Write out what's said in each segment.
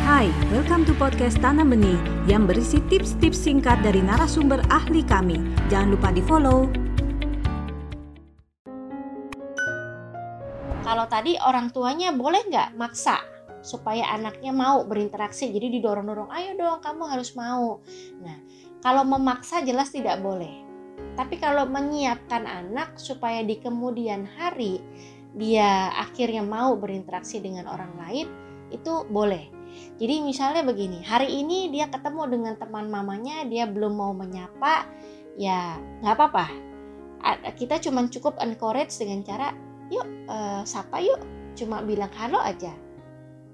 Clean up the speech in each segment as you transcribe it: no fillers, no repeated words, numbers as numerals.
Hai, welcome to podcast Tanam Benih yang berisi tips-tips singkat dari narasumber ahli kami. Jangan lupa di-follow. Kalau tadi orang tuanya boleh nggak maksa supaya anaknya mau berinteraksi, jadi didorong-dorong, ayo dong kamu harus mau. Nah, kalau memaksa jelas tidak boleh. Tapi kalau menyiapkan anak supaya di kemudian hari dia akhirnya mau berinteraksi dengan orang lain, itu boleh. Jadi misalnya begini, hari ini dia ketemu dengan teman mamanya, dia belum mau menyapa, ya nggak apa-apa. Kita cuma cukup encourage dengan cara, yuk sapa yuk, cuma bilang halo aja.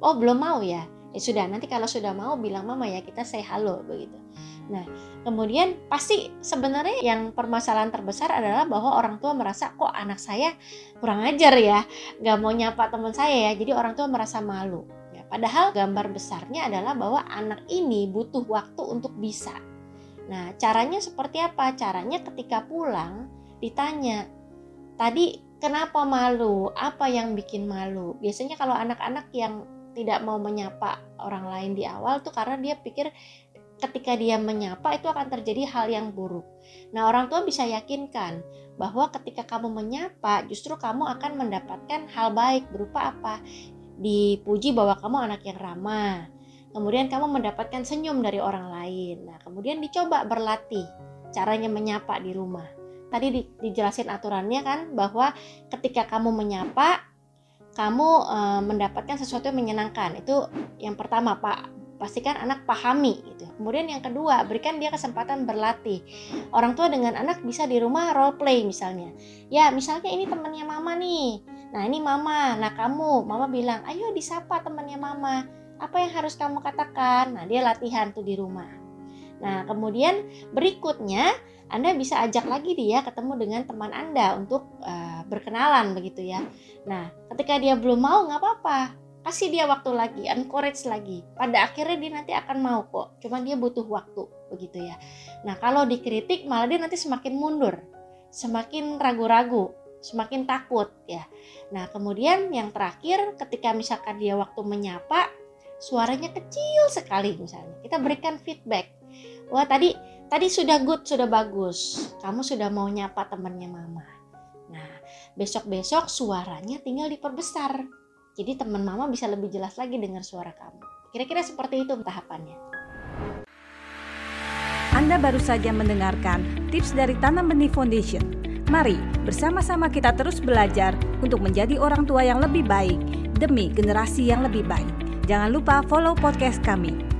Oh belum mau ya? Ya sudah, nanti kalau sudah mau bilang mama ya, kita say halo begitu. Nah kemudian pasti sebenarnya yang permasalahan terbesar adalah bahwa orang tua merasa kok anak saya kurang ajar ya, nggak mau nyapa teman saya ya, jadi orang tua merasa malu. Padahal gambar besarnya adalah bahwa anak ini butuh waktu untuk bisa. Nah, caranya seperti apa? Caranya ketika pulang ditanya, tadi kenapa malu? Apa yang bikin malu? Biasanya kalau anak-anak yang tidak mau menyapa orang lain di awal tuh karena dia pikir ketika dia menyapa itu akan terjadi hal yang buruk. Nah, orang tua bisa yakinkan bahwa ketika kamu menyapa justru kamu akan mendapatkan hal baik berupa apa? Dipuji bahwa kamu anak yang ramah, kemudian kamu mendapatkan senyum dari orang lain. Nah, kemudian dicoba berlatih caranya menyapa di rumah. Tadi dijelasin aturannya kan, bahwa ketika kamu menyapa, kamu mendapatkan sesuatu yang menyenangkan. Itu yang pertama, Pak. Pastikan anak pahami gitu. Kemudian yang kedua, berikan dia kesempatan berlatih. Orang tua dengan anak bisa di rumah role play misalnya. Ya, misalnya ini temannya mama nih. Nah, ini mama. Nah, kamu, mama bilang, "Ayo disapa temannya mama. Apa yang harus kamu katakan?" Nah, dia latihan tuh di rumah. Nah, kemudian berikutnya Anda bisa ajak lagi dia ketemu dengan teman Anda untuk berkenalan begitu ya. Nah, ketika dia belum mau nggak apa-apa. Kasih dia waktu lagi, encourage lagi. Pada akhirnya dia nanti akan mau kok. Cuma dia butuh waktu, begitu ya. Nah, kalau dikritik malah dia nanti semakin mundur, semakin ragu-ragu, semakin takut ya. Nah, kemudian yang terakhir, ketika misalkan dia waktu menyapa, suaranya kecil sekali misalnya. Kita berikan feedback. Wah, tadi sudah good, sudah bagus. Kamu sudah mau nyapa temannya mama. Nah, besok-besok suaranya tinggal diperbesar. Jadi teman mama bisa lebih jelas lagi dengar suara kamu. Kira-kira seperti itu tahapannya. Anda baru saja mendengarkan tips dari Tanam Benih Foundation. Mari bersama-sama kita terus belajar untuk menjadi orang tua yang lebih baik demi generasi yang lebih baik. Jangan lupa follow podcast kami.